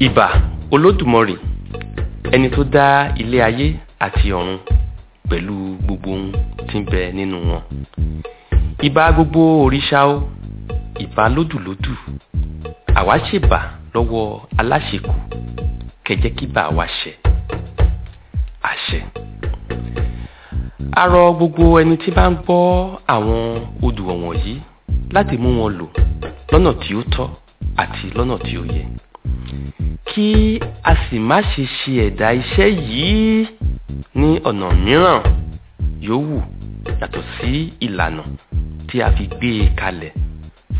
Ìbà Olódùmarè ẹni tó dá ilé ayé àti ọ̀run pẹ̀lú gbogbo ohun tí ń bẹ nínú wọn. Ìbà gbogbo òrìṣà o, ìbà lódùlódù. Àwa ṣèbà lọ́wọ́ aláṣekù, kẹjẹ́ kíbà wa ṣẹ. Àṣẹ. A rọ gbogbo ẹni tí bá ń gbọ́ àwọn odù ọ̀wọ̀n yìí láti mú wọn lò lọ́nà tí ó tọ́ àti lọ́nà tí ó yẹ. Kí a sì má ṣe ṣe ẹ̀dá iṣẹ́ yìí ní ọ̀nà mìíràn yòówù yàtọ̀ sí ìlànà tí a fi gbé e kalẹ̀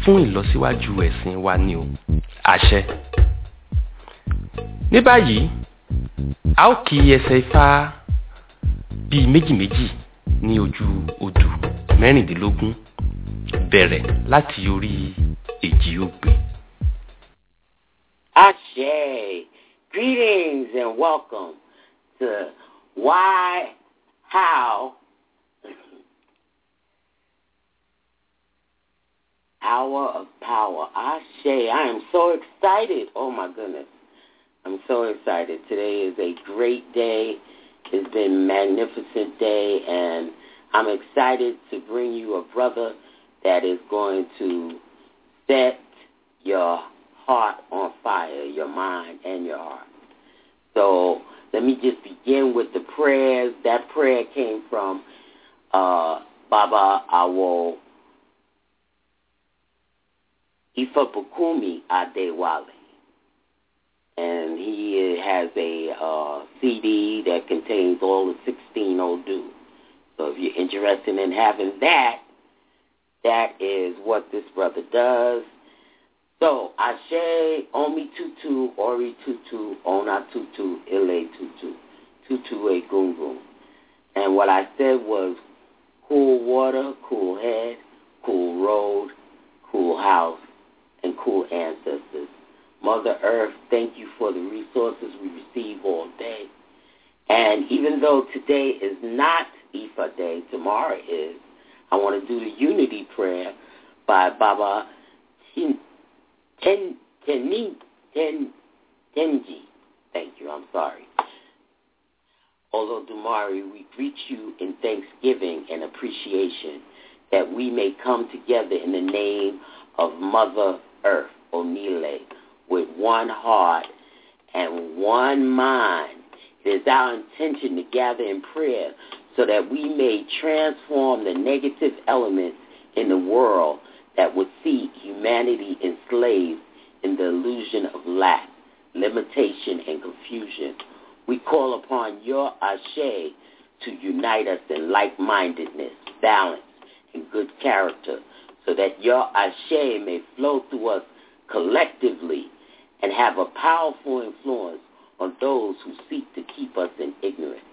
fún ìlọsíwájú ẹ̀sìn wa ni o. Àṣẹ. Ní báyìí, a ó kí ẹsẹ̀ Ifá bíi méjì méjì ní ojú odù mẹ́rìndínlógún bẹ̀rẹ̀ láti orí Eji Ogbe. Ashe, greetings and welcome to YHOW, Hour of Power. Ashe, I am so excited. Oh my goodness. I'm so excited. Today is a great day. It's been a magnificent day, and I'm excited to bring you a brother that is going to set your heart on fire, your mind and your heart. So let me just begin with the prayers. That prayer came from Baba Awo Ifapukumi Adewale. And he has a CD that contains all the 16 Odu. So if you're interested in having that, that is what this brother does. So, Ashe, Omi Tutu, Ori Tutu, Ona Tutu, Ile Tutu, Tutu E Gungun. And what I said was cool water, cool head, cool road, cool house, and cool ancestors. Mother Earth, thank you for the resources we receive all day. And even though today is not Ifa Day, tomorrow is, I want to do the Unity Prayer by Baba Chin. Tenji, thank you, I'm sorry. Olodumare, we greet you in thanksgiving and appreciation that we may come together in the name of Mother Earth, Onile, with one heart and one mind. It is our intention to gather in prayer so that we may transform the negative elements in the world that would see humanity enslaved in the illusion of lack, limitation, and confusion. We call upon your Ashe to unite us in like-mindedness, balance, and good character so that your Ashe may flow through us collectively and have a powerful influence on those who seek to keep us in ignorance.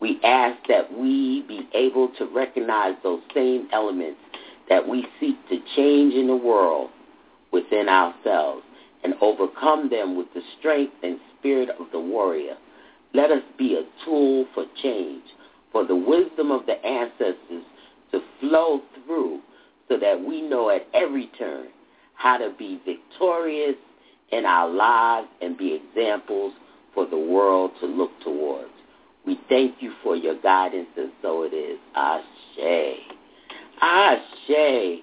We ask that we be able to recognize those same elements that we seek to change in the world within ourselves and overcome them with the strength and spirit of the warrior. Let us be a tool for change, for the wisdom of the ancestors to flow through so that we know at every turn how to be victorious in our lives and be examples for the world to look towards. We thank you for your guidance, and so it is. Ashe. Ashe.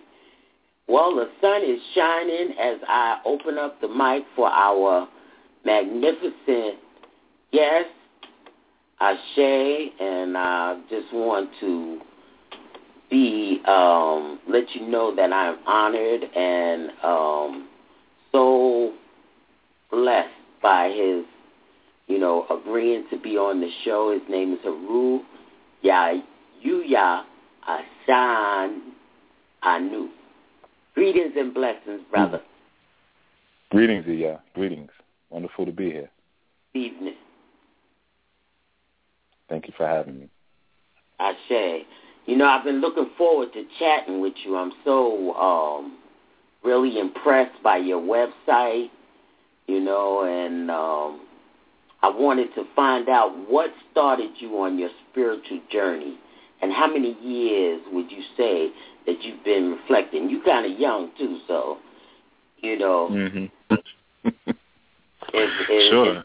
Well, the sun is shining as I open up the mic for our magnificent guest, Ashe, and I just want to be let you know that I'm honored and so blessed by his, agreeing to be on the show. His name is HRU Yuya Assaan-ANU. Greetings and blessings, brother. Greetings, Iya. Greetings. Wonderful to be here. Evening. Thank you for having me. Ashe. I've been looking forward to chatting with you. I'm so really impressed by your website, and I wanted to find out what started you on your spiritual journey. And how many years would you say that you've been reflecting? You kind of young, too, so, Sure.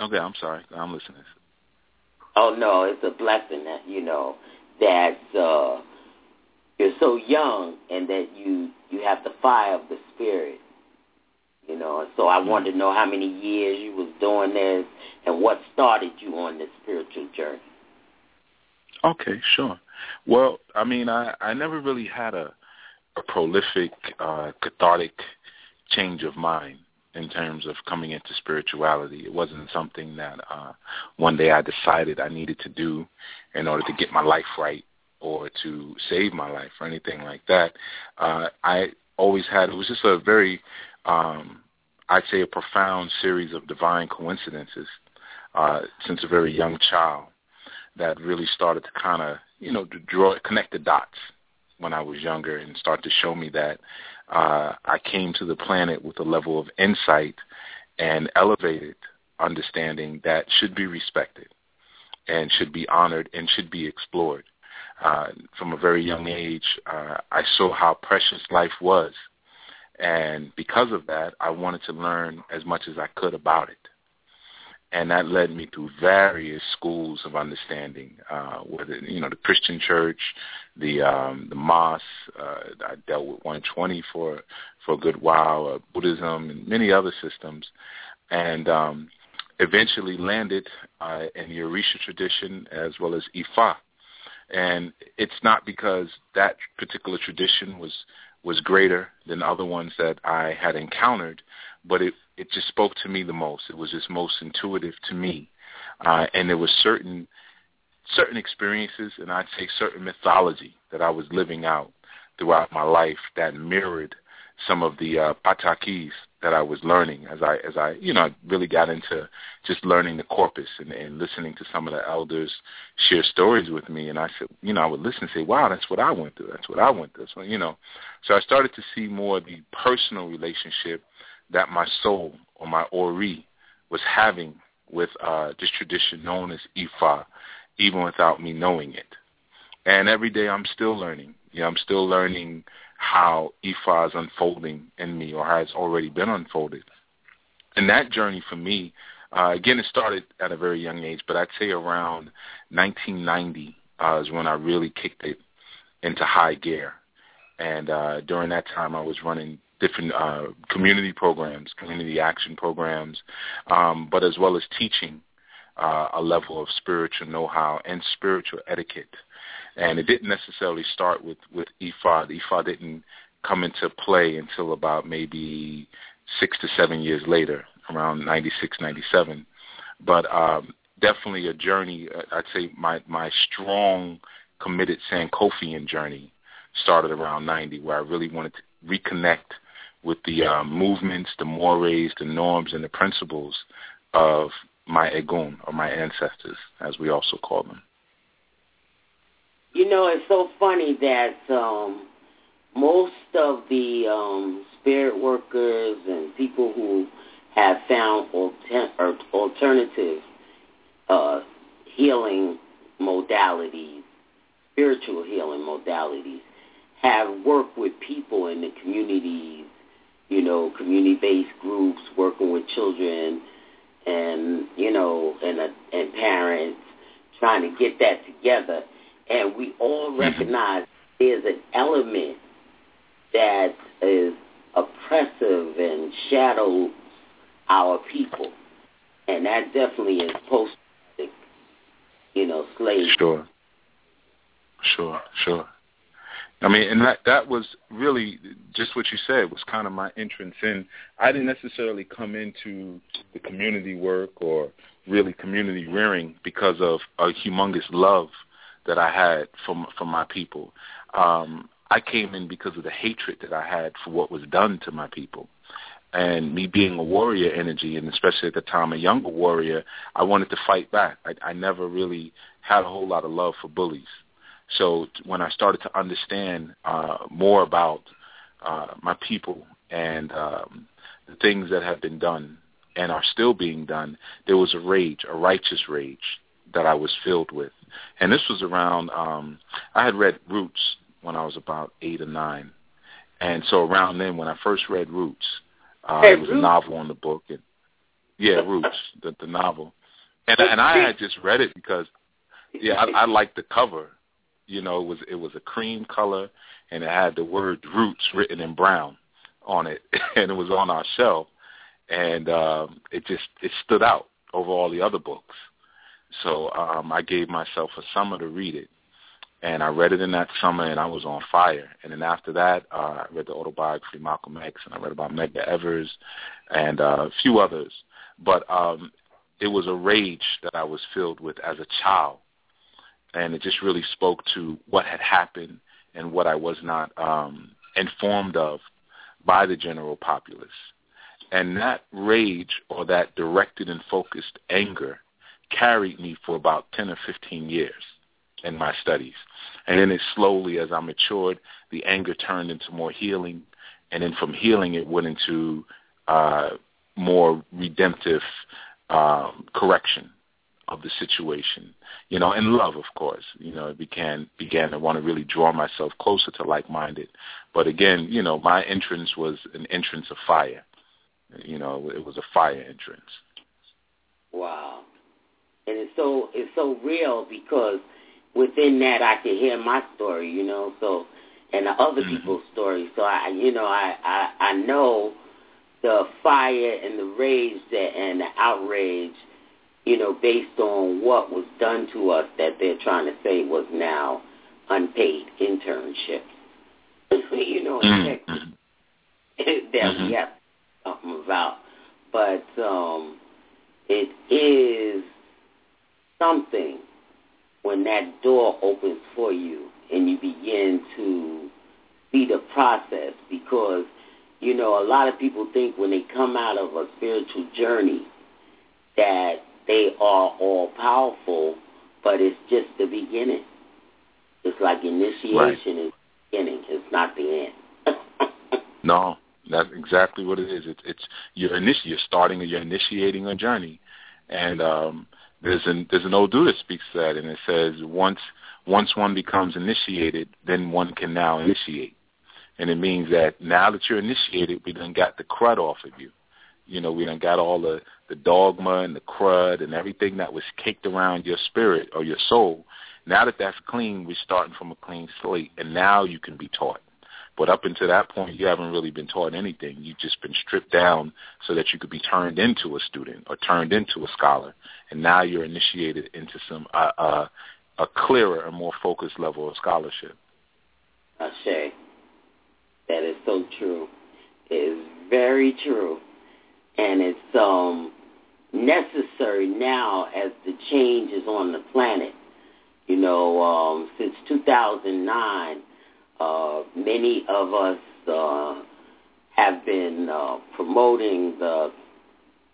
Okay, I'm sorry. I'm listening. Oh, no, it's a blessing that, you know, that you're so young and that you have the fire of the Spirit, you know. So I wanted to know how many years you was doing this and what started you on this spiritual journey. Okay, sure. Well, I mean, I never really had a prolific, cathartic change of mind in terms of coming into spirituality. It wasn't something that one day I decided I needed to do in order to get my life right or to save my life or anything like that. I always had, it was just a very, I'd say a profound series of divine coincidences since a very young child that really started to kind of, you know, connect the dots when I was younger and start to show me that I came to the planet with a level of insight and elevated understanding that should be respected and should be honored and should be explored. From a very young age, I saw how precious life was. And because of that, I wanted to learn as much as I could about it. And that led me through various schools of understanding, whether, you know, the Christian church, the mosque. I dealt with 120 for a good while, Buddhism, and many other systems, and eventually landed in the Orisha tradition as well as Ifa. And it's not because that particular tradition was greater than other ones that I had encountered, but it just spoke to me the most. It was just most intuitive to me. And there were certain experiences, and I'd say certain mythology that I was living out throughout my life that mirrored some of the patakis that I was learning as I you know, I really got into just learning the corpus and listening to some of the elders share stories with me. And I said, you know, I would listen and say, wow, that's what I went through. That's what I went through. So, you know, so I started to see more the personal relationship that my soul or my Ori was having with this tradition known as Ifa, even without me knowing it. And every day I'm still learning. You know, I'm still learning how Ifa is unfolding in me or has already been unfolded. And that journey for me, again, it started at a very young age, but I'd say around 1990 is when I really kicked it into high gear. And during that time I was running different community programs, community action programs, but as well as teaching a level of spiritual know-how and spiritual etiquette. And it didn't necessarily start with Ifa. Ifa didn't come into play until about maybe 6 to 7 years later, around 96, 97. But definitely a journey, I'd say my strong, committed Sankofian journey started around 90, where I really wanted to reconnect with the movements, the mores, the norms, and the principles of my Egún, or my ancestors, as we also call them. You know, it's so funny that most of the spirit workers and people who have found alternative healing modalities, spiritual healing modalities, have worked with people in the communities, you know, community-based groups, working with children and, you know, and parents, trying to get that together. And we all recognize there's an element that is oppressive and shadows our people. And that definitely is post-traumatic, you know, slavery. Sure. I mean, and that was really just what you said was kind of my entrance in. I didn't necessarily come into the community work or really community rearing because of a humongous love that I had from my people. I came in because of the hatred that I had for what was done to my people. And me being a warrior energy, and especially at the time a younger warrior, I wanted to fight back. I never really had a whole lot of love for bullies. So when I started to understand more about my people and the things that have been done and are still being done, there was a rage, a righteous rage, that I was filled with. And this was around, I had read Roots when I was about 8 or 9. And so around then, when I first read Roots, There's a novel on the book. And, yeah, Roots, the novel. And I had just read it because, yeah, I liked the cover. You know, it was a cream color, and it had the word Roots written in brown on it, and it was on our shelf, and it stood out over all the other books. So I gave myself a summer to read it, and I read it in that summer, and I was on fire. And then after that, I read the autobiography of Malcolm X, and I read about Medgar Evers and a few others. But it was a rage that I was filled with as a child, and it just really spoke to what had happened and what I was not informed of by the general populace. And that rage, or that directed and focused anger, carried me for about 10 or 15 years in my studies. And then it slowly, as I matured, the anger turned into more healing, and then from healing it went into more redemptive correction of the situation, you know, and love, of course. You know, it began to want to really draw myself closer to like-minded. But again, you know, my entrance was an entrance of fire. You know, it was a fire entrance. Wow. And it's so real, because within that I could hear my story, you know, so, and the other people's stories. So I, you know, I know the fire and the rage and the outrage, you know, based on what was done to us that they're trying to say was now unpaid internships. You know, that we have something about. But it is something when that door opens for you and you begin to see the process, because, you know, a lot of people think when they come out of a spiritual journey that they are all-powerful, but it's just the beginning. It's like initiation is the beginning. It's not the end. No, that's exactly what it is. It's you're starting, you're initiating a journey. And there's an Odu that speaks to that, and it says once one becomes initiated, then one can now initiate. And it means that now that you're initiated, we done got the crud off of you. You know, we done got all the dogma and the crud and everything that was caked around your spirit or your soul. Now that that's clean, we're starting from a clean slate, and now you can be taught. But up until that point, you haven't really been taught anything. You've just been stripped down so that you could be turned into a student or turned into a scholar. And now you're initiated into some a clearer and more focused level of scholarship. Ashe, that is so true. It is very true. And it's necessary now as the change is on the planet. You know, since 2009, many of us have been promoting the,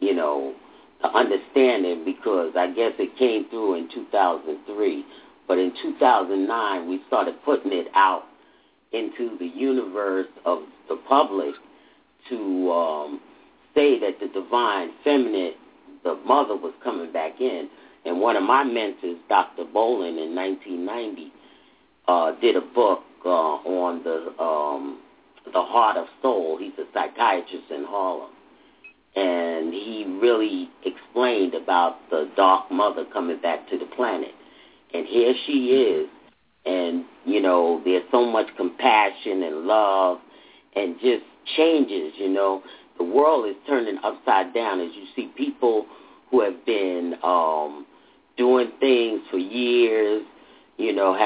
you know, the understanding, because I guess it came through in 2003. But in 2009, we started putting it out into the universe of the public to say that the divine feminine, the mother, was coming back in. And one of my mentors, Dr. Bolin, in 1990, did a book on the heart of soul. He's a psychiatrist in Harlem, and he really explained about the dark mother coming back to the planet. And here she is, and you know, there's so much compassion and love, and just changes. You know, the world is turning upside down as you see people who have been doing things for years. You know,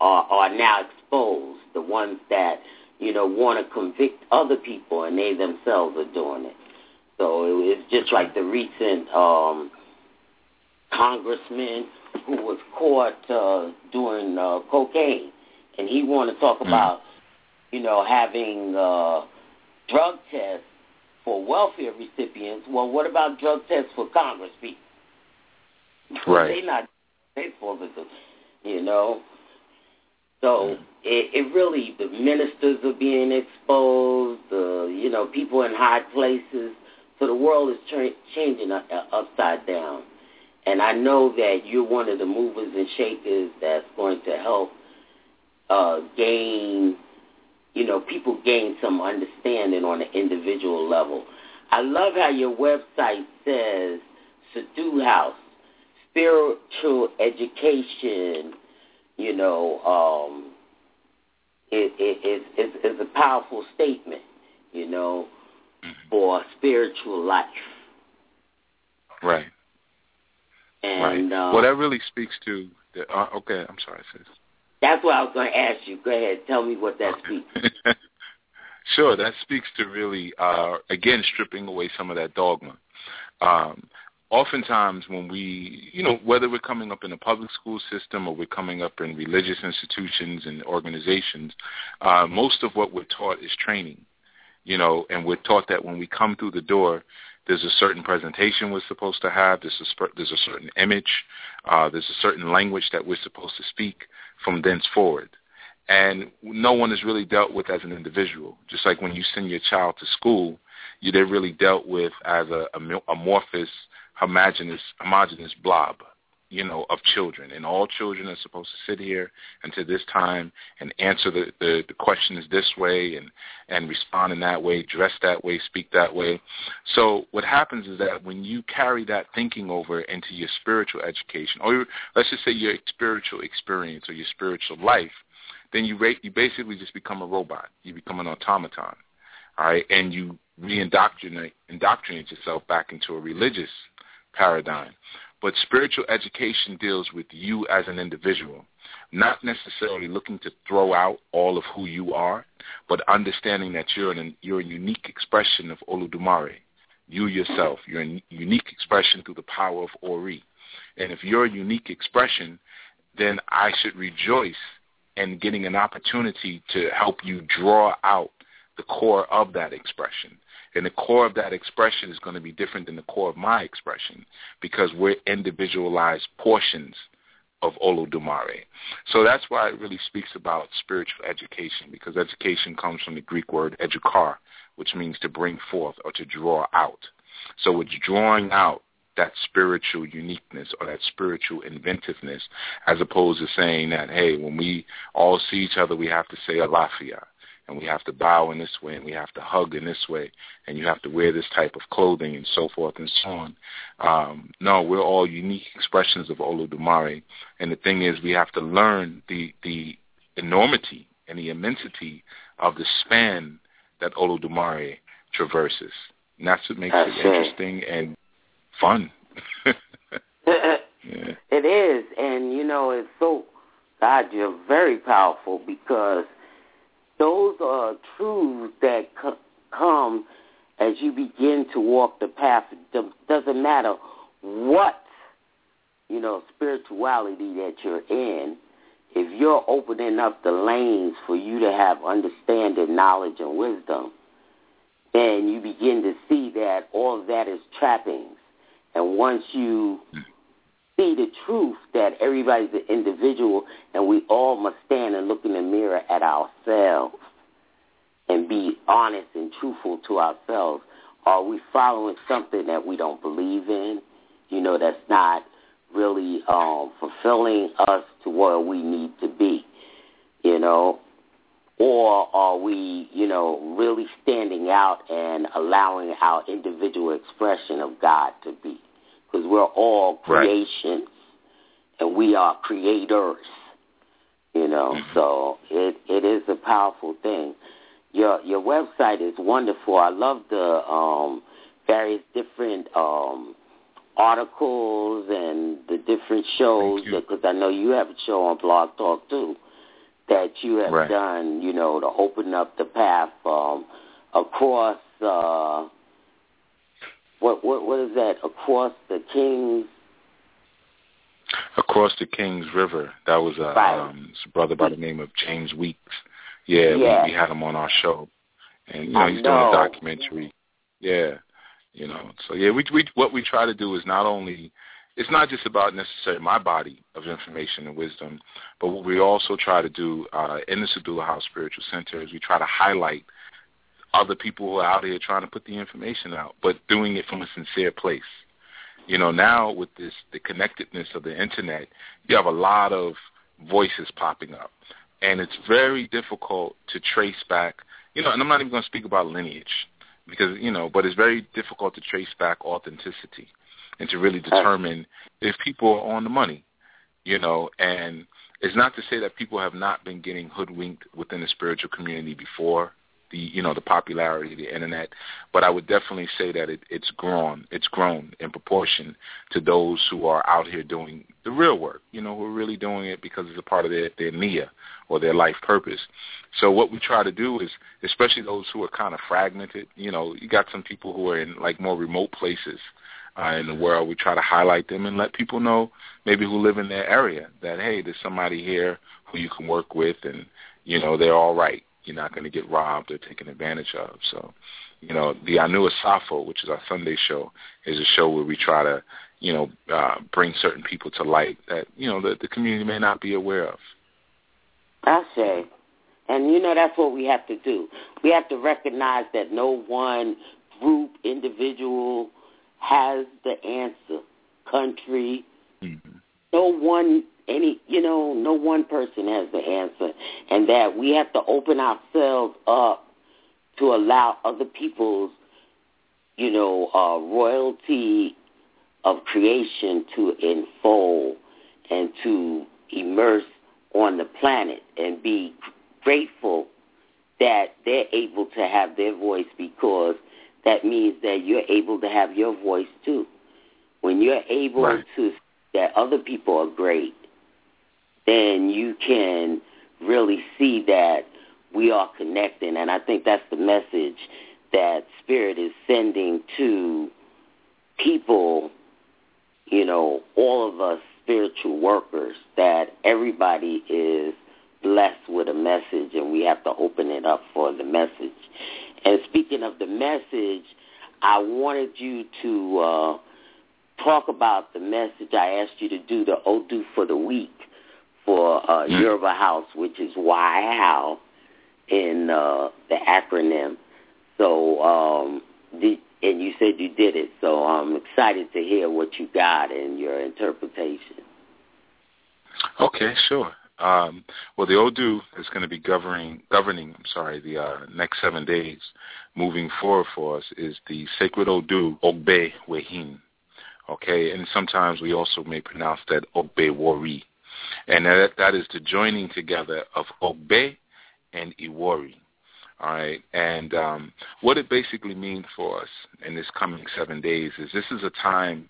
are now exposed, the ones that, you know, want to convict other people, and they themselves are doing it. So it's just like the recent congressman who was caught doing cocaine, and he wanted to talk about, you know, having drug tests for welfare recipients. Well, what about drug tests for Congress people? Right. They're not faithful to them, you know. So it really, the ministers are being exposed, you know, people in high places. So the world is changing upside down. And I know that you're one of the movers and shakers that's going to help gain, you know, people gain some understanding on an individual level. I love how your website says Sadulu House Spiritual Education. You know, it's a powerful statement, you know, for spiritual life. Right. And, right. Well, that really speaks to the. Okay, I'm sorry, sis. That's what I was going to ask you. Go ahead, tell me what that speaks to. Sure, that speaks to really, again, stripping away some of that dogma. Oftentimes when we, you know, whether we're coming up in the public school system or we're coming up in religious institutions and organizations, most of what we're taught is training, you know, and we're taught that when we come through the door, there's a certain presentation we're supposed to have, there's a certain image, there's a certain language that we're supposed to speak from thence forward. And no one is really dealt with as an individual. Just like when you send your child to school, they're really dealt with as an amorphous, homogenous blob, you know, of children. And all children are supposed to sit here until this time and answer the questions this way and respond in that way, dress that way, speak that way. So what happens is that when you carry that thinking over into your spiritual education, or let's just say your spiritual experience or your spiritual life, then you basically just become a robot. You become an automaton, all right? And you indoctrinate yourself back into a religious paradigm. But spiritual education deals with you as an individual, not necessarily looking to throw out all of who you are, but understanding that you're a unique expression of Olodumare, you yourself. You're a unique expression through the power of Ori. And if you're a unique expression, then I should rejoice and getting an opportunity to help you draw out the core of that expression. And the core of that expression is going to be different than the core of my expression because we're individualized portions of Olodumare. So that's why it really speaks about spiritual education, because education comes from the Greek word edukar, which means to bring forth or to draw out. So it's drawing out that spiritual uniqueness or that spiritual inventiveness, as opposed to saying that, hey, when we all see each other, we have to say Alafia, and we have to bow in this way, and we have to hug in this way, and you have to wear this type of clothing, and so forth and so on. No, we're all unique expressions of Olodumare, and the thing is we have to learn the enormity and the immensity of the span that Olodumare traverses. And that's what makes it interesting and fun. Yeah. It is, and you know, it's so, God, you're very powerful, because those are truths that come as you begin to walk the path. It doesn't matter what, you know, spirituality that you're in. If you're opening up the lanes for you to have understanding, knowledge, and wisdom, then you begin to see that all of that is trappings. And once you see the truth that everybody's an individual and we all must stand and look in the mirror at ourselves and be honest and truthful to ourselves, are we following something that we don't believe in, you know, that's not really fulfilling us to where we need to be, you know? Or are we, you know, really standing out and allowing our individual expression of God to be? Because we're all creations, right, and we are creators, you know. Mm-hmm. So it is a powerful thing. Your website is wonderful. I love the various different articles and the different shows, because I know you have a show on Blog Talk, too, that you have right. done, you know, to open up the path across, what is that, Across the King's River. That was a right. Brother by the name of James Weeks. Yeah. We had him on our show. And, you know, he's doing a documentary. Yeah, you know. So, yeah, we what we try to do is not only... It's not just about necessarily my body of information and wisdom, but what we also try to do in the Sadulu House Spiritual Center is we try to highlight other people who are out here trying to put the information out, but doing it from a sincere place. You know, now with this, the connectedness of the internet, you have a lot of voices popping up, and it's very difficult to trace back. You know, and I'm not even going to speak about lineage, because, you know, but it's very difficult to trace back authenticity and to really determine if people are on the money, you know. And it's not to say that people have not been getting hoodwinked within the spiritual community before the, you know, the popularity of the internet, but I would definitely say that it's grown in proportion to those who are out here doing the real work, you know, who are really doing it because it's a part of their niya or their life purpose. So what we try to do is, especially those who are kind of fragmented, you know, you got some people who are in like more remote places in the world. We try to highlight them and let people know, maybe who live in their area, that, hey, there's somebody here who you can work with and, you know, they're all right. You're not going to get robbed or taken advantage of. So, you know, the Anu Asafo, which is our Sunday show, is a show where we try to, you know, bring certain people to light that, you know, the community may not be aware of. Ashe. And, you know, that's what we have to do. We have to recognize that no one group, individual has the answer. Country, no one, any, you know, no one person has the answer, and that we have to open ourselves up to allow other people's, you know, royalty of creation to enfold and to immerse on the planet, and be grateful that they're able to have their voice, because that means that you're able to have your voice too. When you're able to see that other people are great, then you can really see that we are connecting. And I think that's the message that Spirit is sending to people, you know, all of us spiritual workers, that everybody is blessed with a message, and we have to open it up for the message. And speaking of the message, I wanted you to talk about the message. I asked you to do the Odu for the week for Yoruba House, which is YHOW in the acronym. So, and you said you did it, so I'm excited to hear what you got and your interpretation. Okay, sure. Well, the Odu is going to be governing the next 7 days moving forward for us is the sacred Odu, Ogbe Wehin. Okay, and sometimes we also may pronounce that Ogbe Wori. And that is the joining together of Ogbe and Iwori. All right, and what it basically means for us in this coming 7 days is this is a time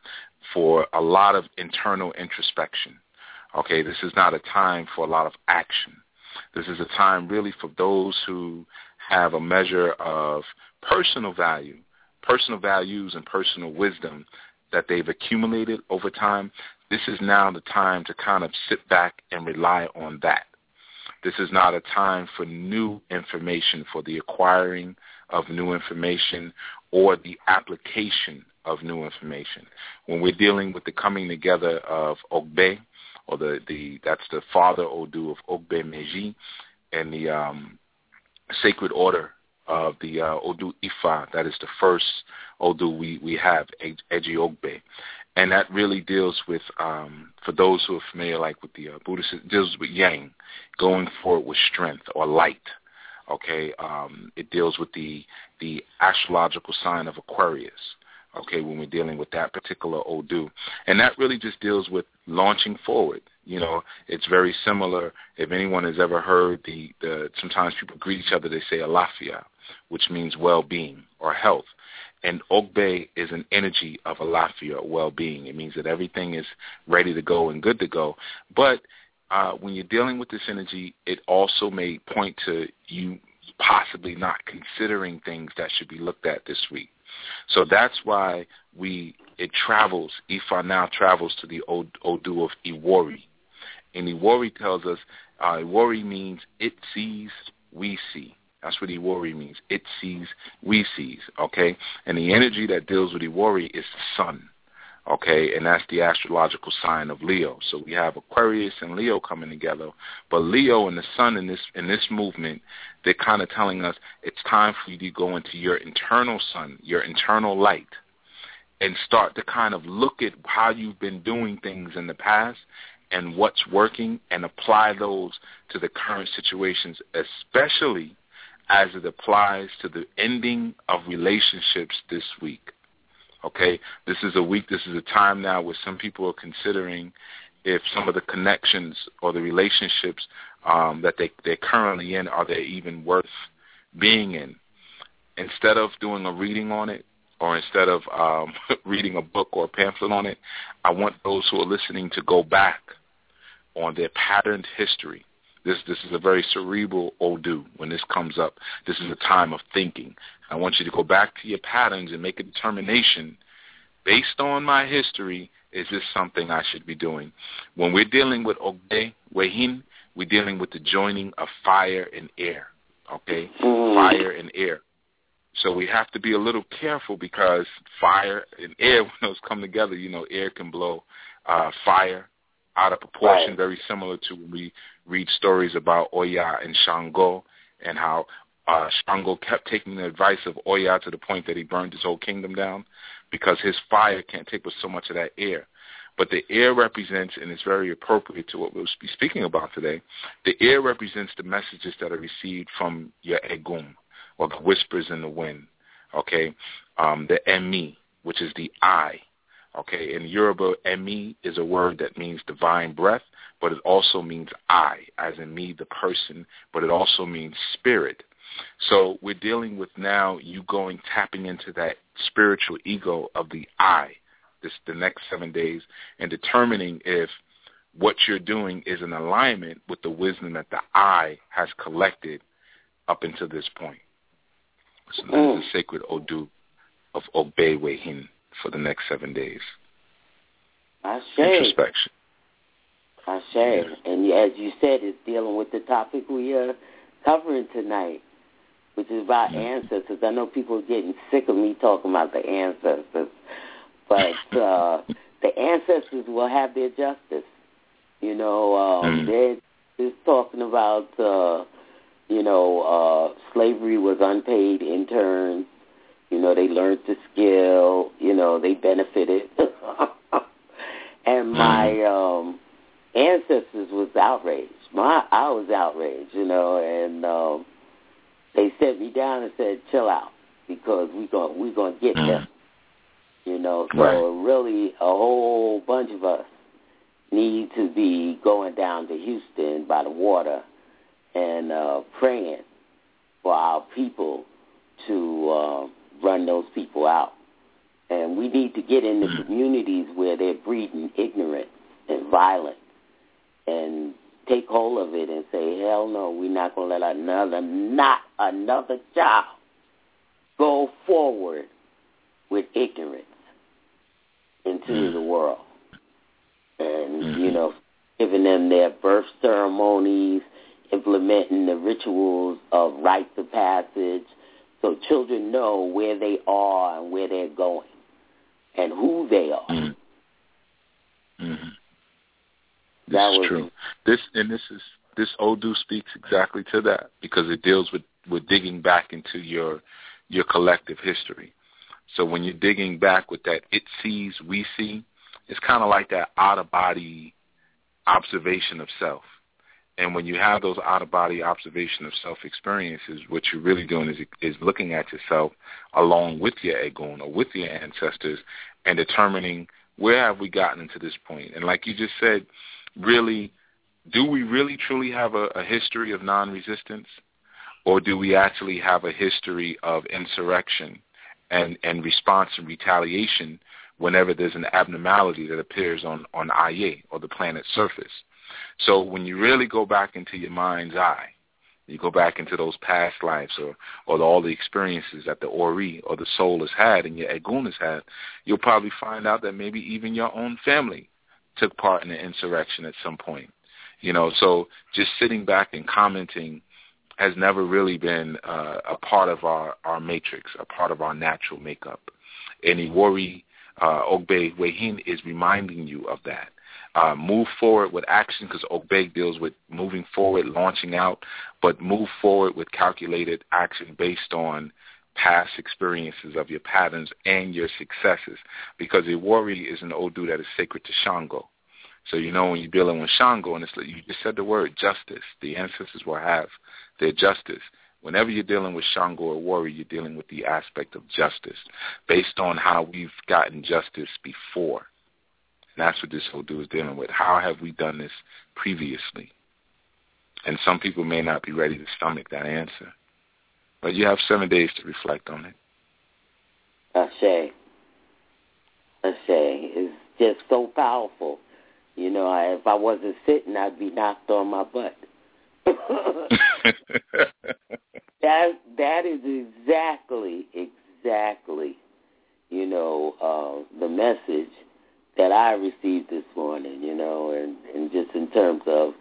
for a lot of internal introspection. Okay, this is not a time for a lot of action. This is a time really for those who have a measure of personal value, personal values and personal wisdom that they've accumulated over time. This is now the time to kind of sit back and rely on that. This is not a time for new information, for the acquiring of new information or the application of new information. When we're dealing with the coming together of Ogbe, or that's the father Odu of Ogbe Meji, and the sacred order of the Odu Ifa, that is the first Odu we have, Eji Ogbe. And that really deals with, for those who are familiar, like with the Buddhist, it deals with yang, going forward with strength or light. Okay, it deals with the astrological sign of Aquarius. Okay, when we're dealing with that particular Odu. And that really just deals with launching forward. You know, it's very similar. If anyone has ever heard sometimes people greet each other, they say Alafia, which means well-being or health. And Ogbe is an energy of Alafia or well-being. It means that everything is ready to go and good to go. But when you're dealing with this energy, it also may point to you possibly not considering things that should be looked at this week. So that's why it travels, Ifa now travels to the Odu of Iwori. And Iwori tells us, Iwori means it sees, we see. That's what Iwori means. It sees, we sees, okay? And the energy that deals with Iwori is the sun, okay? And that's the astrological sign of Leo. So we have Aquarius and Leo coming together. But Leo and the sun in this movement, they're kind of telling us it's time for you to go into your internal sun, your internal light, and start to kind of look at how you've been doing things in the past and what's working and apply those to the current situations, especially as it applies to the ending of relationships this week. Okay, this is a week, this is a time now where some people are considering if some of the connections or the relationships that they're currently in, are they even worth being in? Instead of doing a reading on it, or instead of reading a book or a pamphlet on it, I want those who are listening to go back on their patterned history. This is a very cerebral Odu when this comes up. This is a time of thinking. I want you to go back to your patterns and make a determination. Based on my history, is this something I should be doing? When we're dealing with Ogbe Wehin, we're dealing with the joining of fire and air, okay? Fire and air. So we have to be a little careful because fire and air, when those come together, you know, air can blow fire out of proportion, right. Very similar to when we read stories about Oya and Shango and how Shango kept taking the advice of Oya to the point that he burned his whole kingdom down because his fire can't take with so much of that air. But the air represents, and it's very appropriate to what we'll be speaking about today, the air represents the messages that are received from your Egún, or the whispers in the wind, okay? The Emi, which is the eye. Okay, in Yoruba, Emi is a word that means divine breath, but it also means I, as in me, the person, but it also means spirit. So we're dealing with now you going, tapping into that spiritual ego of the I, this the next 7 days, and determining if what you're doing is in alignment with the wisdom that the I has collected up until this point. So that's the sacred Odu of Ogbe Wehin for the next 7 days. Ashe. Introspection. Ashe. Yeah. And as you said, it's dealing with the topic we are covering tonight, which is about ancestors. I know people are getting sick of me talking about the ancestors, but the ancestors will have their justice. You know, they're just talking about, slavery was unpaid interns. You know, they learned the skill. You know, they benefited. And my ancestors was outraged. I was outraged, you know, and they set me down and said, chill out, because we're going to get them. You know, so really a whole bunch of us need to be going down to Houston by the water and praying for our people to run those people out. And we need to get in the communities where they're breeding ignorance and violence and take hold of it and say, hell no, we're not going to let not another child go forward with ignorance into the world. And, you know, giving them their birth ceremonies, implementing the rituals of rites of passage, so children know where they are and where they're going and who they are. That's true. This Odu speaks exactly to that because it deals with digging back into your collective history. So when you're digging back with that it sees, we see, it's kind of like that out-of-body observation of self. And when you have those out-of-body observation of self experiences, what you're really doing is looking at yourself along with your Egún or with your ancestors and determining where have we gotten to this point. And like you just said, really, do we really truly have a history of non-resistance, or do we actually have a history of insurrection and response and retaliation whenever there's an abnormality that appears on Aye or the planet's surface? So when you really go back into your mind's eye, you go back into those past lives or all the experiences that the Ori or the soul has had and your Egún has had, you'll probably find out that maybe even your own family took part in an insurrection at some point. You know, so just sitting back and commenting has never really been a part of our matrix, a part of our natural makeup. And the Ori Ogbe Wehin is reminding you of that. Move forward with action, because Ogbe deals with moving forward, launching out, but move forward with calculated action based on past experiences of your patterns and your successes, because Iwari is an Odu that is sacred to Shango. So you know when you're dealing with Shango, and it's like you just said the word justice, the ancestors will have their justice. Whenever you're dealing with Shango or Ori, you're dealing with the aspect of justice based on how we've gotten justice before. And that's what this Odu is dealing with. How have we done this previously? And some people may not be ready to stomach that answer. But you have 7 days to reflect on it. Ashe. Ashe is just so powerful. You know, if I wasn't sitting, I'd be knocked on my butt. That is exactly, you know, the message that I received this morning, you know, and just in terms of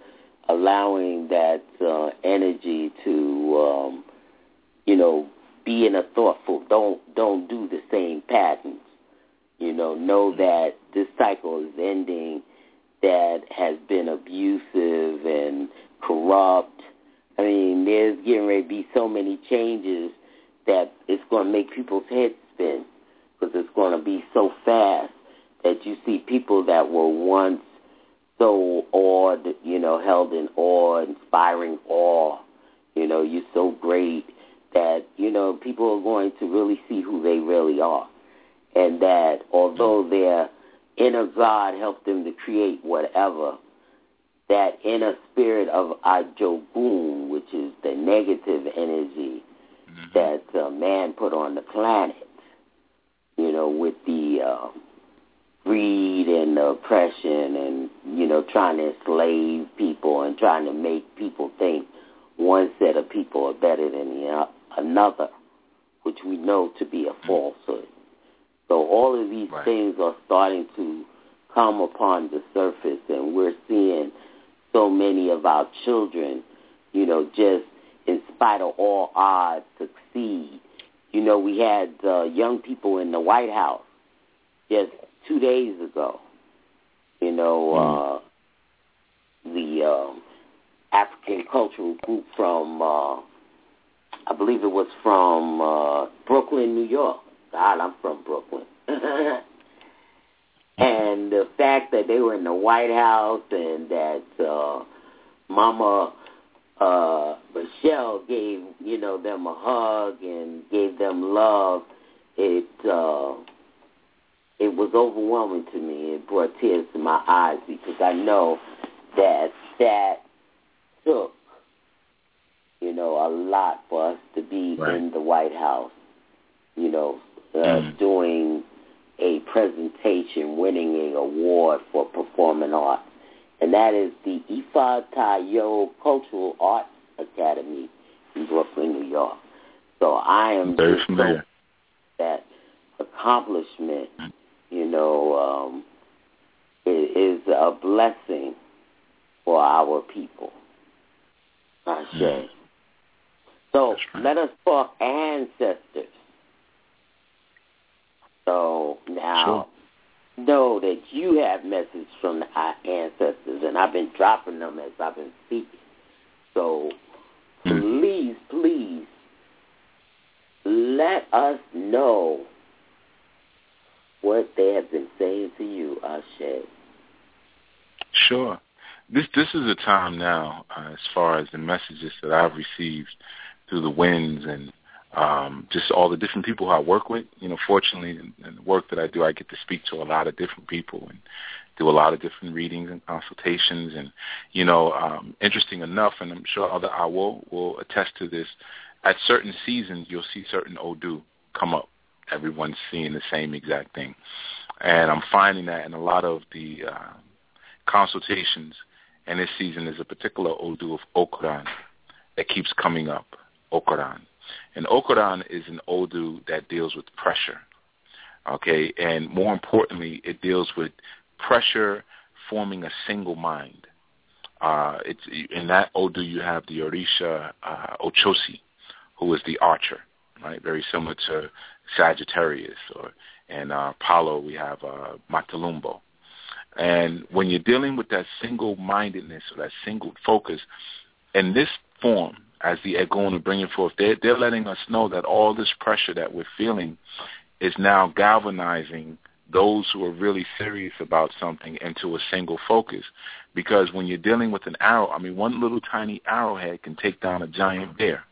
allowing that energy to, you know, be in a thoughtful, don't do the same patterns, you know that this cycle is ending, that has been abusive and corrupt. I mean, there's getting ready to be so many changes that it's going to make people's heads spin because it's going to be so fast that you see people that were once so awed, you know, held in awe, inspiring awe, you know, you're so great that, you know, people are going to really see who they really are. And that although their inner God helped them to create whatever, that inner spirit of Ajogun, which is the negative energy that man put on the planet, you know, with the greed and the oppression and, you know, trying to enslave people and trying to make people think one set of people are better than another, which we know to be a falsehood. So all of these things are starting to come upon the surface, and we're seeing so many of our children, you know, just in spite of all odds, succeed. You know, we had young people in the White House just 2 days ago. You know, the African cultural group from, I believe it was from Brooklyn, New York. God, I'm from Brooklyn. And the fact that they were in the White House and that Mama Michelle gave, you know, them a hug and gave them love, it was overwhelming to me. It brought tears to my eyes because I know that took, you know, a lot for us to be in the White House, you know, doing a presentation, winning an award for performing arts, and that is the Ifatayo Cultural Arts Academy in Brooklyn, New York. So I am very familiar with that accomplishment. You know, it is a blessing for our people. Ashe. So let us talk ancestors. So now know that you have messages from our ancestors, and I've been dropping them as I've been speaking. So please let us know what they have been saying to you, Ashe. Sure. This is a time now, as far as the messages that I've received through the winds and just all the different people who I work with. You know, fortunately, in the work that I do, I get to speak to a lot of different people and do a lot of different readings and consultations. And, you know, interesting enough, and I'm sure other Awo will attest to this, at certain seasons you'll see certain Odu come up. Everyone's seeing the same exact thing. And I'm finding that in a lot of the consultations, and this season is a particular Odu of Òkànràn that keeps coming up, Òkànràn. And Òkànràn is an Odu that deals with pressure, okay? And more importantly, it deals with pressure forming a single mind. In that Odu, you have the Orisha Ochosi, who is the archer, right? Very similar to Sagittarius. Or in Palo, we have Matalumbo. And when you're dealing with that single-mindedness or that single focus, in this form, as the Egún are bringing forth, they're letting us know that all this pressure that we're feeling is now galvanizing those who are really serious about something into a single focus. Because when you're dealing with an arrow, I mean, one little tiny arrowhead can take down a giant bear.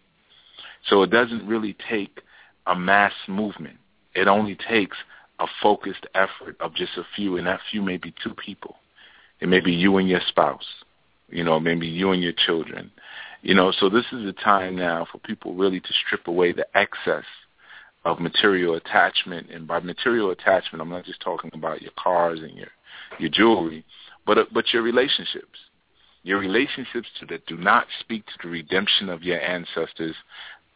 So it doesn't really take a mass movement. It only takes a focused effort of just a few, and that few may be two people. It may be you and your spouse, maybe you and your children. So this is a time now for people really to strip away the excess of material attachment. And by material attachment, I'm not just talking about your cars and your jewelry, but your relationships that do not speak to the redemption of your ancestors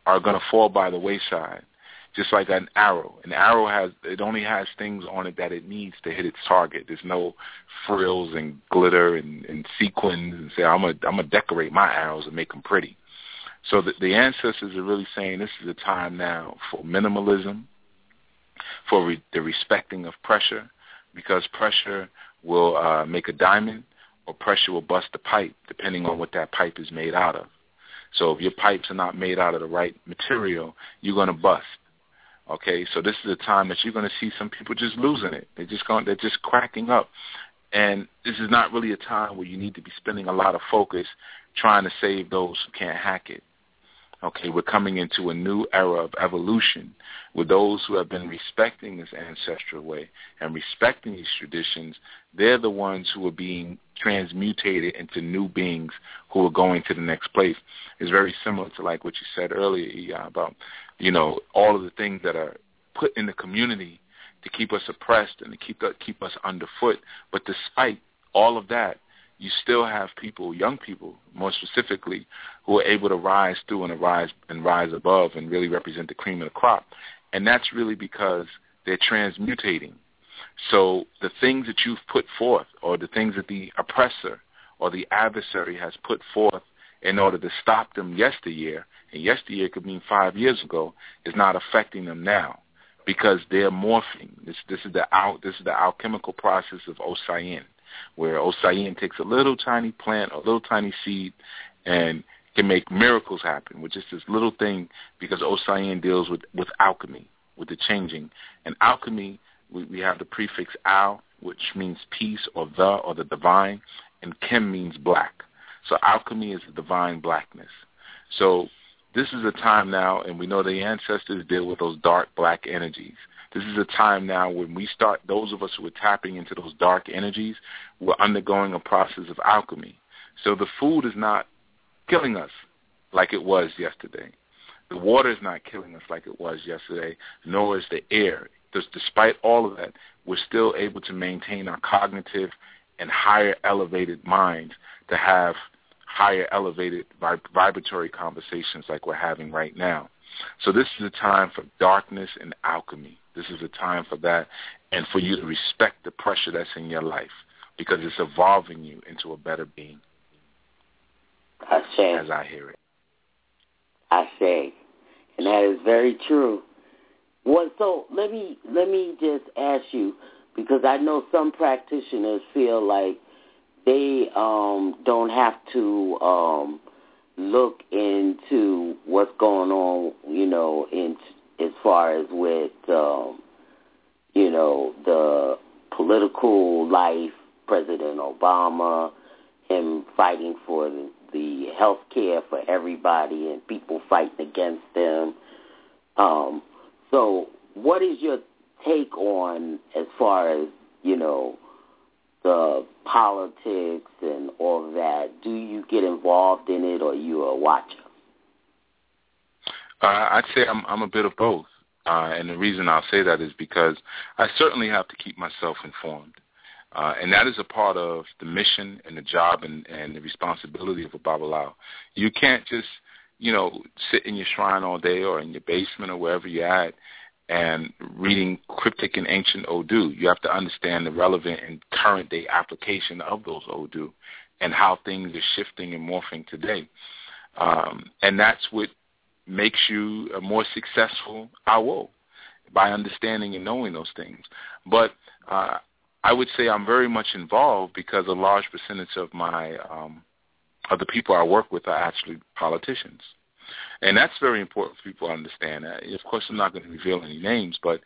are going to fall by the wayside, just like an arrow. An arrow only has things on it that it needs to hit its target. There's no frills and glitter and sequins and say, I'm gonna decorate my arrows and make them pretty. So the ancestors are really saying this is a time now for minimalism, for the respecting of pressure, because pressure will make a diamond, or pressure will bust the pipe, depending on what that pipe is made out of. So if your pipes are not made out of the right material, you're going to bust. Okay, so this is a time that you're going to see some people just losing it. They're just cracking up. And this is not really a time where you need to be spending a lot of focus trying to save those who can't hack it. Okay, we're coming into a new era of evolution where those who have been respecting this ancestral way and respecting these traditions, they're the ones who are being transmutated into new beings who are going to the next place. It's very similar to like what you said earlier, Iya, about, all of the things that are put in the community to keep us oppressed and to keep us underfoot. But despite all of that, you still have people, young people more specifically, who are able to rise through and rise above and really represent the cream of the crop. And that's really because they're transmutating. So the things that you've put forth, or the things that the oppressor or the adversary has put forth in order to stop them yesteryear, and yesteryear could mean 5 years ago, is not affecting them now because they're morphing. This is the alchemical process of Osain, where Osain takes a little tiny plant, a little tiny seed, and can make miracles happen with just this little thing, because Osain deals with alchemy, with the changing. And alchemy, we have the prefix al, which means peace or the divine, and kim means black. So alchemy is the divine blackness. So this is a time now, and we know the ancestors deal with those dark black energies. This is a time now when we start, those of us who are tapping into those dark energies, we're undergoing a process of alchemy. So the food is not killing us like it was yesterday. The water is not killing us like it was yesterday, nor is the air. Despite all of that, we're still able to maintain our cognitive and higher elevated minds to have higher elevated vibratory conversations like we're having right now. So this is a time for darkness and alchemy. This is a time for that, and for you to respect the pressure that's in your life, because it's evolving you into a better being. Ashe. As I hear it. Ashe. And that is very true. Well, so let me just ask you, because I know some practitioners feel like they don't have to look into what's going on, as far as with, the political life, President Obama, him fighting for the health care for everybody and people fighting against them. So what is your take on, as far as, the politics and all that? Do you get involved in it, or are you a watcher? I'd say I'm a bit of both, and the reason I'll say that is because I certainly have to keep myself informed, and that is a part of the mission and the job and the responsibility of a Babalao. You can't just, sit in your shrine all day or in your basement or wherever you're at and reading cryptic and ancient Odu. You have to understand the relevant and current day application of those Odu and how things are shifting and morphing today, and that's what makes you a more successful Awo, by understanding and knowing those things. But I would say I'm very much involved because a large percentage of my of the people I work with are actually politicians, and that's very important for people to understand. That. Of course, I'm not going to reveal any names, but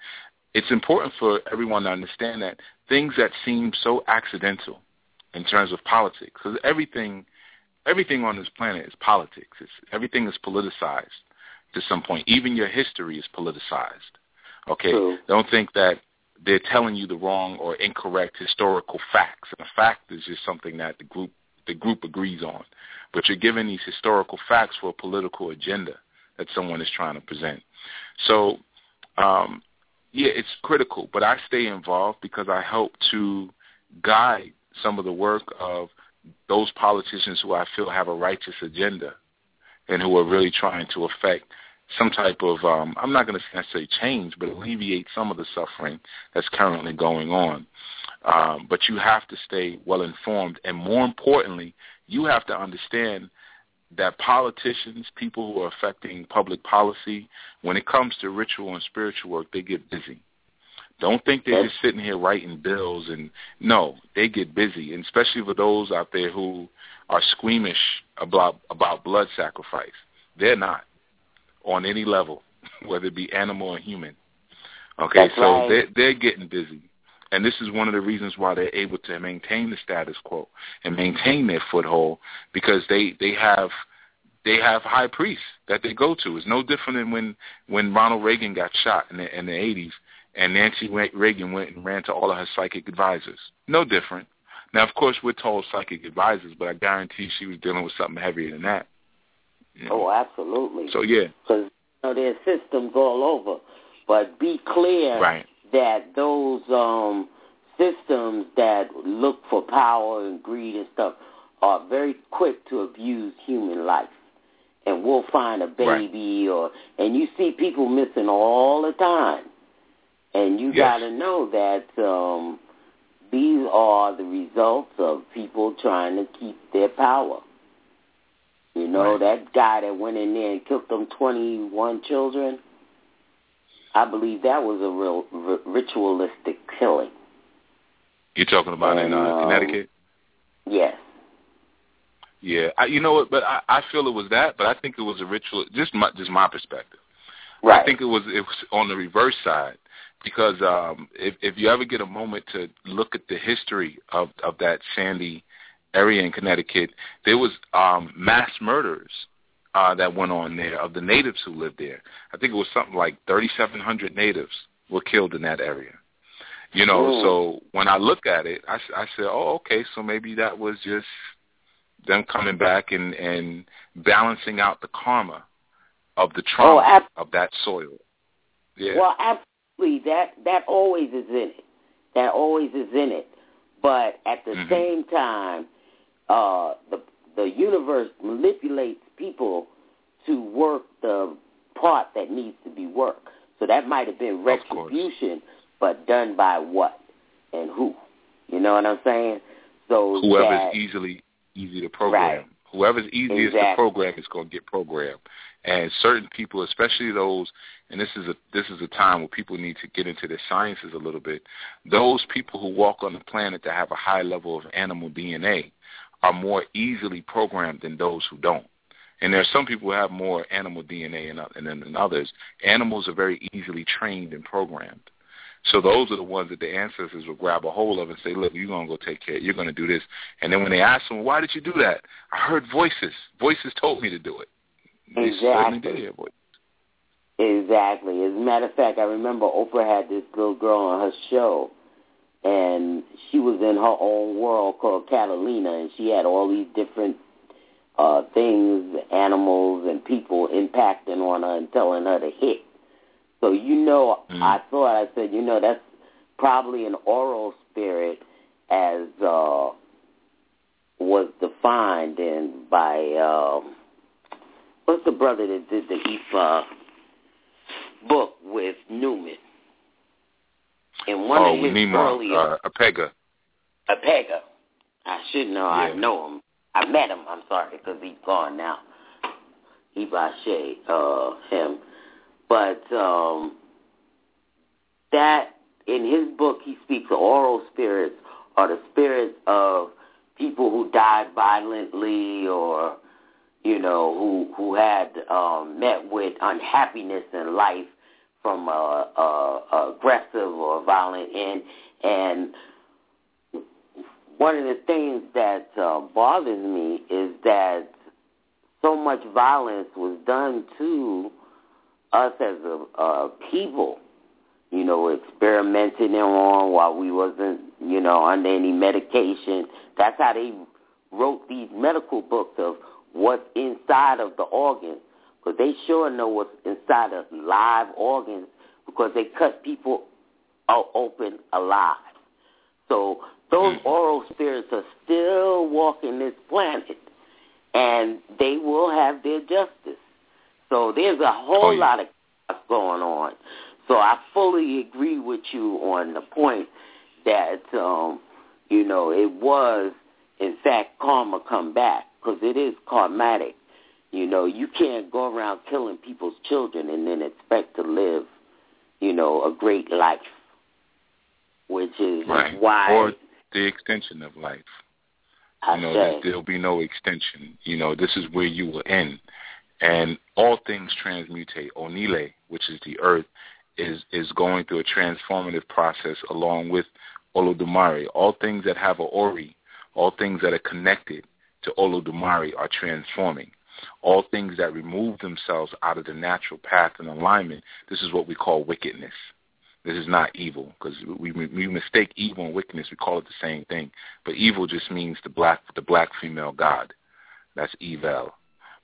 it's important for everyone to understand that things that seem so accidental in terms of politics, because everything on this planet is politics. Everything is politicized. to some point. Even your history is politicized. Okay? True. Don't think that they're telling you the wrong or incorrect historical facts. And a fact is just something that the group agrees on. But you're given these historical facts for a political agenda that someone is trying to present. So, yeah, it's critical. But I stay involved because I help to guide some of the work of those politicians who I feel have a righteous agenda and who are really trying to affect some type of, I'm not going to necessarily change, but alleviate some of the suffering that's currently going on. But you have to stay well informed. And more importantly, you have to understand that politicians, people who are affecting public policy, when it comes to ritual and spiritual work, they get busy. Don't think they're just sitting here writing bills. And no, they get busy, and especially for those out there who are squeamish about blood sacrifice. They're not on any level, whether it be animal or human. Okay, so they're getting busy. And this is one of the reasons why they're able to maintain the status quo and maintain their foothold, because they have high priests that they go to. It's no different than when Ronald Reagan got shot in the 80s. And Nancy Reagan went and ran to all of her psychic advisors. No different. Now, of course, we're told psychic advisors, but I guarantee she was dealing with something heavier than that. Yeah. Oh, absolutely. So, yeah. Because, you know, there's systems all over. But be clear that those systems that look for power and greed and stuff are very quick to abuse human life. And we'll find a baby and you see people missing all the time. And you got to know that these are the results of people trying to keep their power. You know, that guy that went in there and killed them 21 children, I believe that was a real ritualistic killing. You're talking about in Connecticut? Yes. Yeah. You know what? But I feel it was that, but I think it was a ritual, just my perspective. Right. I think it was on the reverse side. Because if you ever get a moment to look at the history of that Sandy area in Connecticut, there was mass murders that went on there of the natives who lived there. I think it was something like 3,700 natives were killed in that area. You know, so when I look at it, I said, oh, okay, so maybe that was just them coming back and balancing out the karma of the trauma of that soil. Yeah. Well, that always is in it. That always is in it. But at the same time, the universe manipulates people to work the part that needs to be worked. So that might have been retribution, but done by what and who? You know what I'm saying? So whoever's easy to program. Right. Whoever's easiest to program is going to get programmed. And certain people, especially those, and this is a time where people need to get into their sciences a little bit, those people who walk on the planet that have a high level of animal DNA are more easily programmed than those who don't. And there are some people who have more animal DNA than others. Animals are very easily trained and programmed. So those are the ones that the ancestors will grab a hold of and say, look, you're going to go take care. You're going to do this. And then when they ask them, why did you do that? I heard voices. Voices told me to do it. They certainly did hear voices. Exactly. As a matter of fact, I remember Oprah had this little girl on her show, and she was in her own world called Catalina, and she had all these different things, animals and people impacting on her and telling her to hit. So, you know, I said, you know, that's probably an oral spirit as was defined by, what's the brother that did the Ifa book with Newman? In one of his earlier... Apega. I should know. Yeah. I know him. I met him, I'm sorry, because he's gone now. Ashe, him. But that, in his book, he speaks of oral spirits or the spirits of people who died violently or, you know, who had met with unhappiness in life from a aggressive or violent end. And one of the things that bothers me is that so much violence was done to us as a people, you know, experimenting on while we wasn't, you know, under any medication. That's how they wrote these medical books of what's inside of the organs, because they sure know what's inside of live organs, because they cut people open alive. So those oral spirits are still walking this planet, and they will have their justice. So there's a whole lot of stuff going on. So I fully agree with you on the point that, you know, it was, in fact, karma come back, because it is karmatic. You know, you can't go around killing people's children and then expect to live, you know, a great life, which is why... Or the extension of life. You know, that there'll be no extension. You know, this is where you will end. And all things transmutate. Onile, which is the earth, is going through a transformative process along with Olodumare. All things that have an Ori, all things that are connected to Olodumare are transforming. All things that remove themselves out of the natural path and alignment, this is what we call wickedness. This is not evil, because we mistake evil and wickedness. We call it the same thing. But evil just means the black female god. That's evil.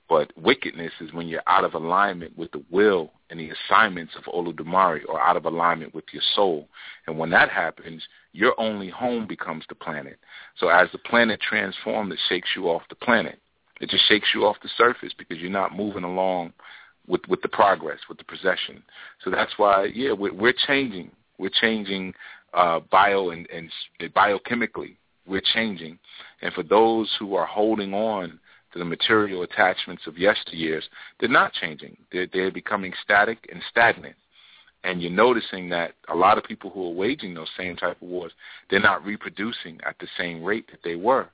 But wickedness is when you're out of alignment with the will and the assignments of Olodumare, or out of alignment with your soul. And when that happens, your only home becomes the planet. So as the planet transforms, it shakes you off the planet. It just shakes you off the surface, because you're not moving along with the progress, with the possession. So that's why, yeah, we're changing. We're changing and biochemically. We're changing. And for those who are holding on to the material attachments of yesteryears, they're not changing. They're becoming static and stagnant. And you're noticing that a lot of people who are waging those same type of wars, they're not reproducing at the same rate that they were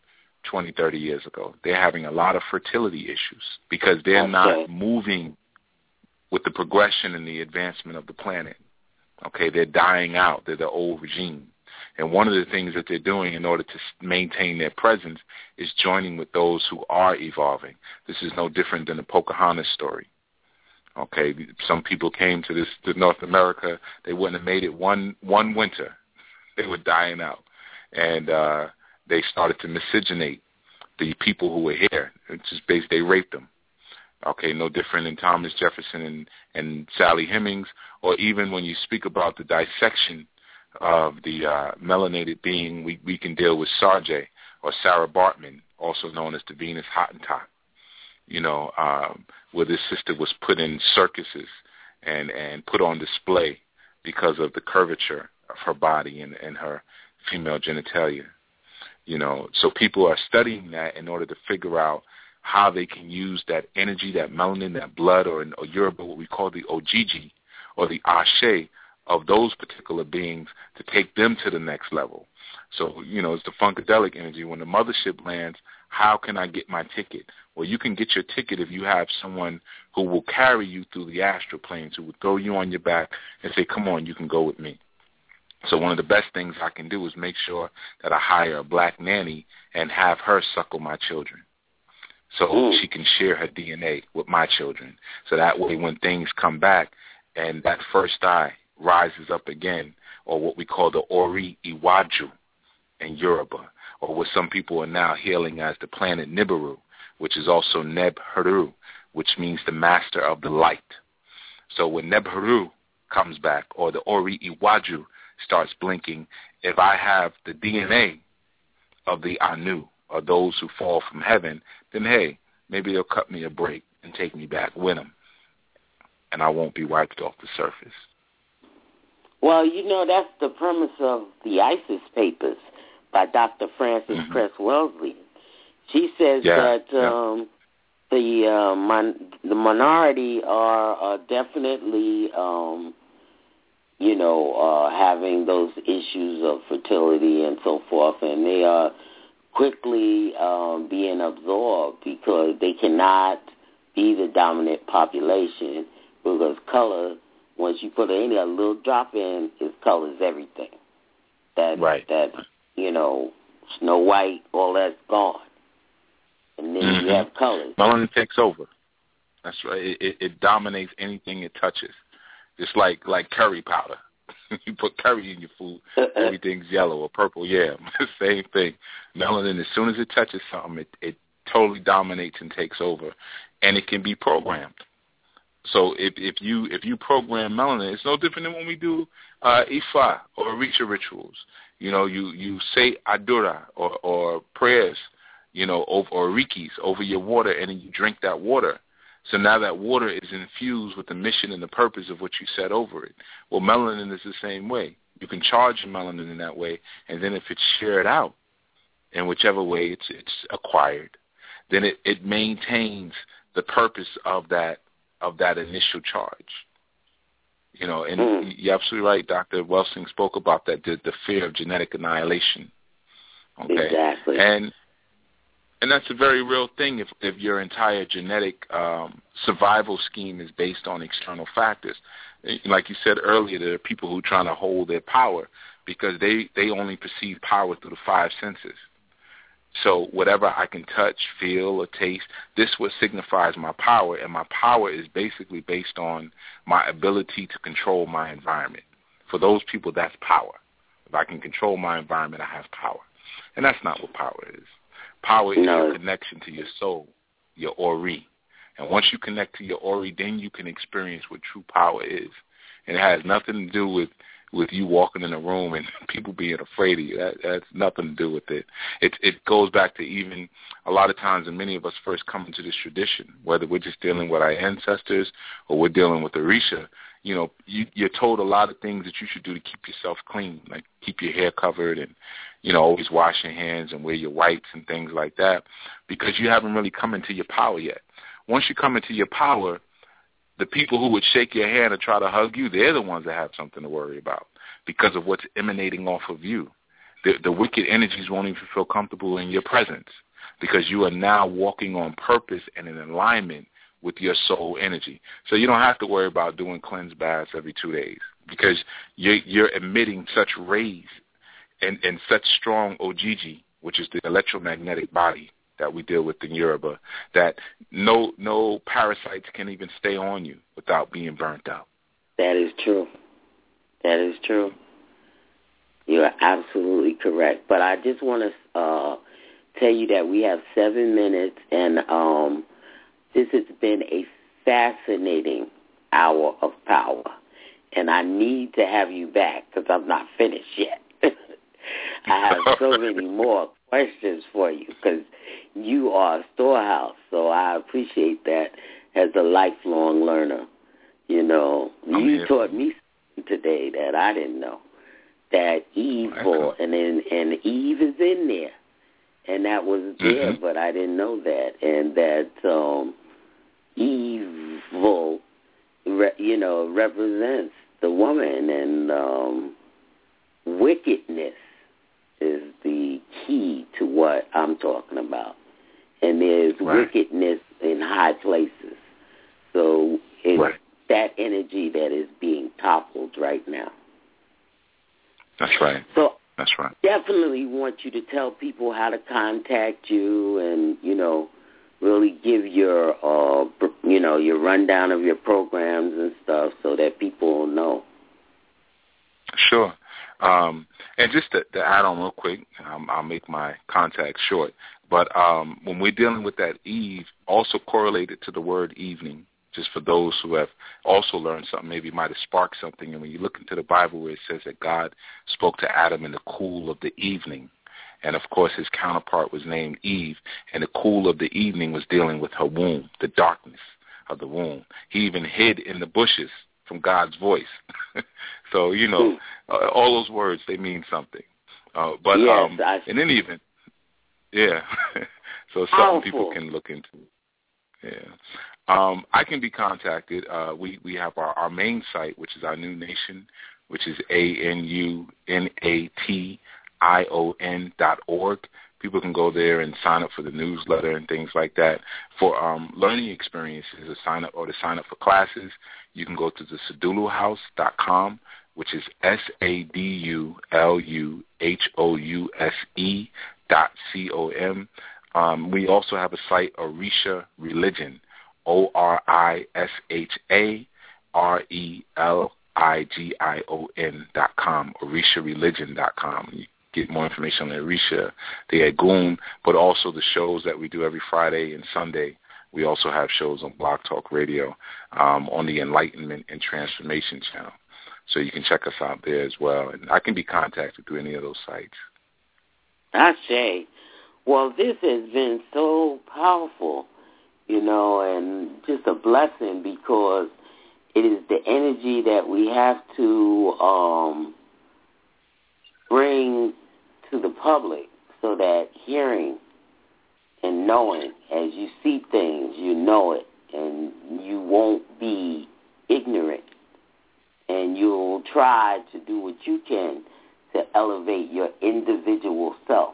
20, 30 years ago. They're having a lot of fertility issues because they're not moving with the progression and the advancement of the planet. Okay, they're dying out. They're the old regime. And one of the things that they're doing in order to maintain their presence is joining with those who are evolving. This is no different than the Pocahontas story. Okay, some people came to North America. They wouldn't have made it one winter. They were dying out. And they started to miscegenate the people who were here. It's just basically they raped them. Okay, no different than Thomas Jefferson and Sally Hemings, or even when you speak about the dissection of the melanated being, we can deal with Sarge or Sarah Bartman, also known as the Venus Hottentot, you know, where this sister was put in circuses and put on display because of the curvature of her body and her female genitalia. You know, so people are studying that in order to figure out how they can use that energy, that melanin, that blood, or in Yoruba what we call the Ogigi or the Ashe of those particular beings to take them to the next level. So, you know, it's the Funkadelic energy. When the mothership lands, how can I get my ticket? Well, you can get your ticket if you have someone who will carry you through the astral planes, who will throw you on your back and say, come on, you can go with me. So one of the best things I can do is make sure that I hire a black nanny and have her suckle my children so she can share her DNA with my children. So that way when things come back and that first eye rises up again, or what we call the Ori Iwaju in Yoruba, or what some people are now hailing as the planet Nibiru, which is also Neb-Heru, which means the master of the light. So when Neb-Heru comes back, or the Ori Iwaju starts blinking, if I have the DNA of the Anu, or those who fall from heaven, then hey, maybe they'll cut me a break and take me back with them, and I won't be wiped off the surface. Well, you know, that's the premise of the ISIS papers by Dr. Frances Cress Wellesley. She says that the minority are definitely, you know, having those issues of fertility and so forth, and they are quickly being absorbed because they cannot be the dominant population, because color, once you put in a little drop in, it colors everything. That you know, Snow White, all that's gone. And then you have colors. Melanin takes over. That's right. It dominates anything it touches. It's like curry powder. You put curry in your food, everything's yellow or purple. Yeah, same thing. Melanin, as soon as it touches something, it totally dominates and takes over, and it can be programmed. So if you program melanin, it's no different than when we do Ifa or Orisha rituals. You know, you say Adura or prayers, you know, over, or rikis over your water, and then you drink that water. So now that water is infused with the mission and the purpose of what you set over it. Well, melanin is the same way. You can charge melanin in that way, and then if it's shared out in whichever way it's acquired, then it maintains the purpose of that initial charge. You know, and you're absolutely right. Dr. Welsing spoke about that, the fear of genetic annihilation. Okay? Exactly. And that's a very real thing if your entire genetic survival scheme is based on external factors. Like you said earlier, there are people who are trying to hold their power because they only perceive power through the five senses. So whatever I can touch, feel, or taste, this is what signifies my power, and my power is basically based on my ability to control my environment. For those people, that's power. If I can control my environment, I have power. And that's not what power is. Power is your connection to your soul, your Ori. And once you connect to your Ori, then you can experience what true power is. And it has nothing to do with you walking in a room and people being afraid of you. That's nothing to do with it. It goes back to even a lot of times when many of us first come into this tradition, whether we're just dealing with our ancestors or we're dealing with Orisha, you know, you're told a lot of things that you should do to keep yourself clean, like keep your hair covered and, you know, always wash your hands and wear your wipes and things like that, because you haven't really come into your power yet. Once you come into your power, the people who would shake your hand and try to hug you, they're the ones that have something to worry about because of what's emanating off of you. The wicked energies won't even feel comfortable in your presence because you are now walking on purpose and in alignment with your soul energy. So you don't have to worry about doing cleanse baths every 2 days because you're emitting such rays and such strong Ogigi, which is the electromagnetic body that we deal with in Yoruba, that no parasites can even stay on you without being burnt out. That is true. You are absolutely correct. But I just want to tell you that we have 7 minutes, and this has been a fascinating hour of power, and I need to have you back because I'm not finished yet. I have so many more questions for you because you are a storehouse, so I appreciate that as a lifelong learner. You know, you taught me something today that I didn't know, that evil, and Eve is in there. And that was there, but I didn't know that. And that evil, represents the woman, and wickedness is the key to what I'm talking about. And there's wickedness in high places. So it's that energy that is being toppled right now. That's right. So that's right. Definitely want you to tell people how to contact you, and really give your your rundown of your programs and stuff so that people know. Sure. And just to add on real quick, I'll make my contact short. But when we're dealing with that Eve, also correlated to the word evening. Just for those who have also learned something, maybe might have sparked something. And when you look into the Bible where it says that God spoke to Adam in the cool of the evening, and of course his counterpart was named Eve, and the cool of the evening was dealing with her womb, the darkness of the womb. He even hid in the bushes from God's voice. So, all those words, they mean something. But yes, in any event, so some people can look into it. Yeah. I can be contacted. We have our main site, which is our New Nation, which is ANUNATION.org. People can go there and sign up for the newsletter and things like that. For learning experiences, to sign up for classes, you can go to the thesaduluhouse.com, which is SADULUHOUSE.com. We also have a site, Orisha Religion. OrishaReligion.com, OrishaReligion.com. You get more information on Orisha, the Egún, but also the shows that we do every Friday and Sunday. We also have shows on Blog Talk Radio on the Enlightenment and Transformation channel. So you can check us out there as well. And I can be contacted through any of those sites. Ashe. Well, this has been so powerful, you know, and just a blessing, because it is the energy that we have to bring to the public, so that hearing and knowing, as you see things, you know it, and you won't be ignorant, and you'll try to do what you can to elevate your individual self,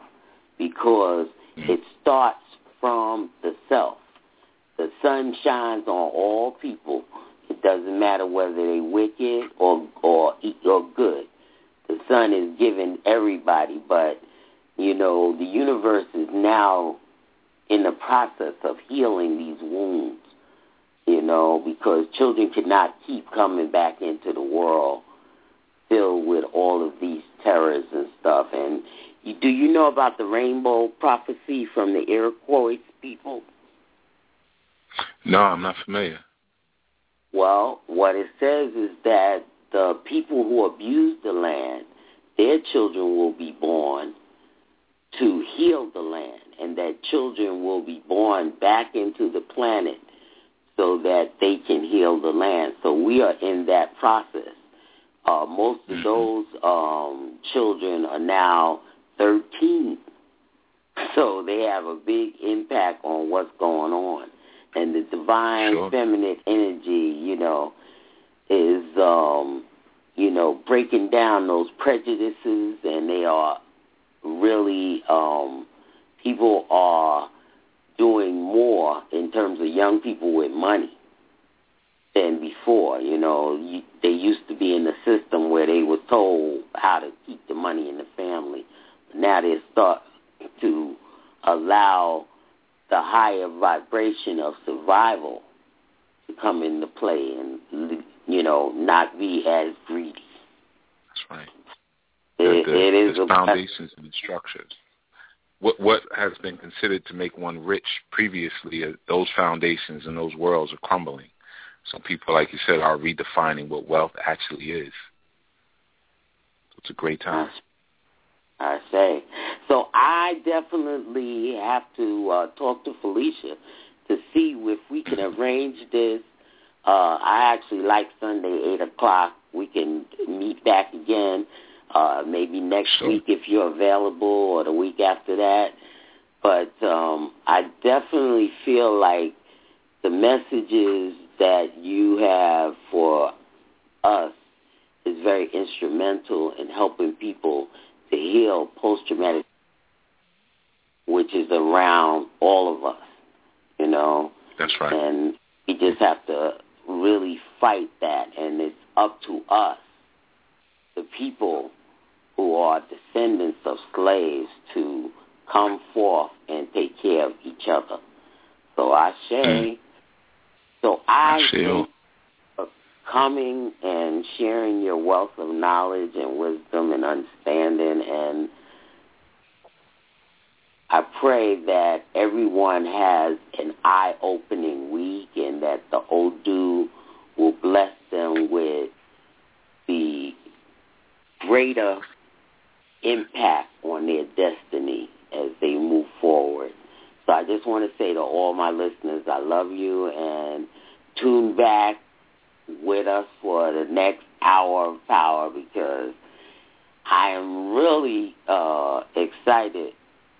because it starts from the self. The sun shines on all people. It doesn't matter whether they're wicked or good. The sun is given everybody, but, you know, the universe is now in the process of healing these wounds, you know, because children cannot keep coming back into the world filled with all of these terrors and stuff. And do you know about the rainbow prophecy from the Iroquois people? No, I'm not familiar. Well, what it says is that the people who abuse the land, their children will be born to heal the land, and that children will be born back into the planet so that they can heal the land. So we are in that process. Most of those children are now 13, so they have a big impact on what's going on. And the divine feminine energy, you know, is, you know, breaking down those prejudices, and they are really, people are doing more in terms of young people with money than before. You know, they used to be in the system where they were told how to keep the money in the family. Now they start to allow the higher vibration of survival to come into play and, you know, not be as greedy. That's right. There's foundations and structures. What has been considered to make one rich previously, those foundations and those worlds are crumbling. So people, like you said, are redefining what wealth actually is. It's a great time. I say. So I definitely have to talk to Felicia to see if we can arrange this. I actually like Sunday, 8 o'clock. We can meet back again maybe next week if you're available, or the week after that. But I definitely feel like the messages that you have for us is very instrumental in helping people to heal post-traumatic, which is around all of us, you know. That's right. And we just have to really fight that, and it's up to us, the people who are descendants of slaves, to come forth and take care of each other. So I say, so I think coming and sharing your wealth of knowledge and wisdom and understanding, and I pray that everyone has an eye-opening week, and that the Odu will bless them with the greater impact on their destiny as they move forward. So I just want to say to all my listeners, I love you, and tune back with us for the next hour of power, because I am really excited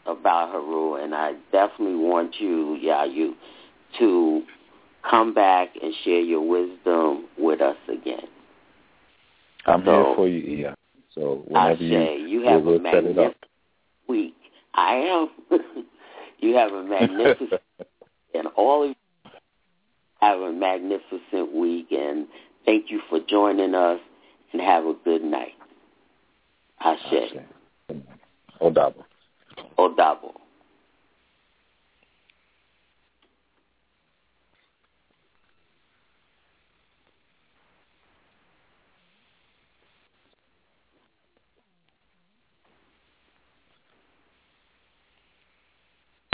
about HRU, and I definitely want you, Yayu, to come back and share your wisdom with us again. I'm here for you, Iya. So whenever you have a magnificent week. I am. You have a magnificent and all of have a magnificent week, and thank you for joining us, and have a good night. Ashe. Odabo.